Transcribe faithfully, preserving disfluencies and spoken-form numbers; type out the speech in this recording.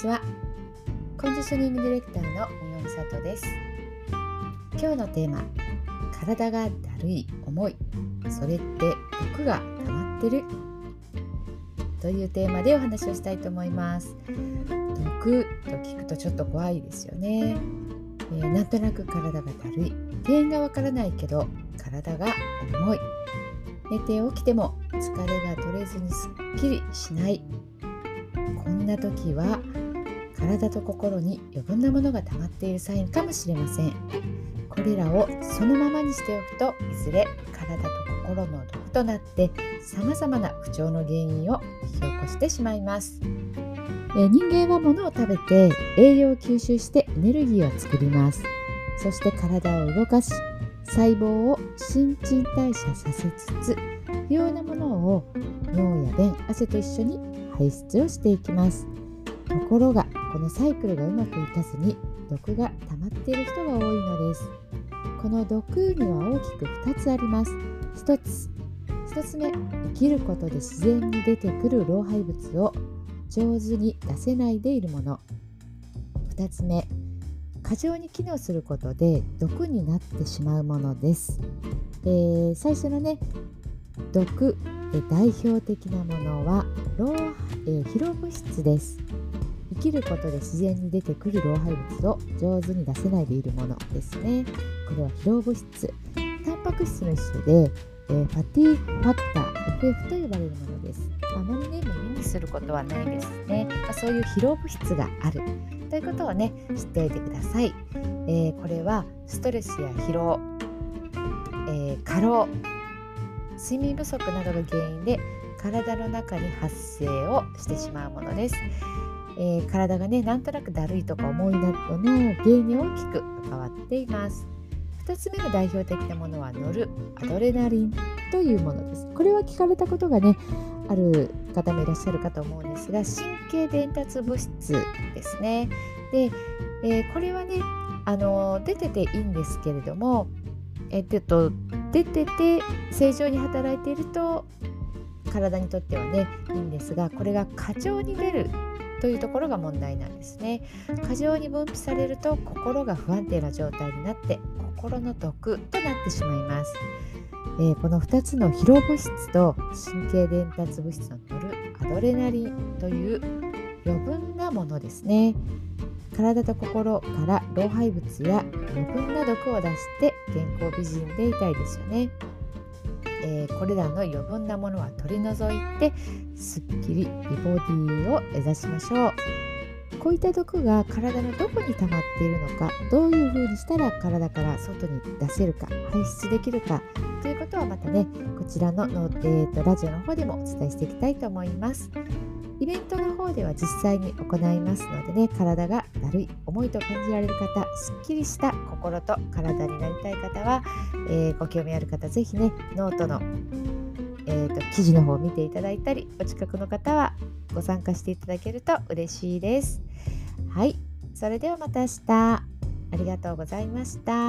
ちは、コンディショニングディレクターの三尾美里です。今日のテーマ、体がだるい、重い、それって毒が溜まってるというテーマでお話をしたいと思います。毒と聞くとちょっと怖いですよね、えー、なんとなく体がだるい、原因がわからないけど体が重い、寝て起きても疲れが取れずにすっきりしない、こんな時は体と心に余分なものが溜まっているサインかもしれません。これらをそのままにしておくと、いずれ体と心の毒となって様々な不調の原因を引き起こしてしまいます。え人間は物を食べて栄養を吸収してエネルギーを作ります。そして体を動かし、細胞を新陳代謝させつつ、不要なものを尿や便、汗と一緒に排出をしていきます。ところが、このサイクルがうまくいかずに毒が溜まっている人が多いのです。この毒には大きくふたつあります。1つ1つ目、生きることで自然に出てくる老廃物を上手に出せないでいるもの。ふたつめ、過剰に機能することで毒になってしまうものです、えー、最初のね、毒で代表的なものは老、えー、疲労物質です。生きることで自然に出てくる老廃物を上手に出せないでいるものですね。これは疲労物質、タンパク質の一種で、えー、ファティーファクター エフエフ と呼ばれるものです。あまりね、耳にすることはないですね、まあ、そういう疲労物質があるということをね、知っておいてください、えー、これはストレスや疲労、えー、過労、睡眠不足などが原因で体の中に発生をしてしまうものです。えー、体がね、なんとなくだるいとか重いなどの原因に大きく関わっています。ふたつめの代表的なものはノルアドレナリンというものです。これは聞かれたことがね、ある方もいらっしゃるかと思うんですが、神経伝達物質ですね。で、えー、これはね、あのー、出てていいんですけれども、えー、っと出てて正常に働いていると体にとってはね、いいんですが、これが過剰に出るというところが問題なんですね。過剰に分泌されると心が不安定な状態になって、心の毒となってしまいます。えー、このふたつの疲労物質と神経伝達物質のノルアドレナリンという余分なものですね。体と心から老廃物や余分な毒を出して健康美人でいたいですよね。えー、これらの余分なものは取り除いて、すっきり美ボディを目指しましょう。こういった毒が体のどこに溜まっているのか、どういうふうにしたら体から外に出せるか、排出できるかということは、またね、こちらの、えー、とラジオの方でもお伝えしていきたいと思います。イベントの方では実際に行いますのでね、体がだるい、重いと感じられる方、すっきりした心と体になりたい方は、えー、ご興味ある方、ぜひね、ノートの、えー、と記事の方を見ていただいたり、お近くの方はご参加していただけると嬉しいです。はい、それではまた明日。ありがとうございました。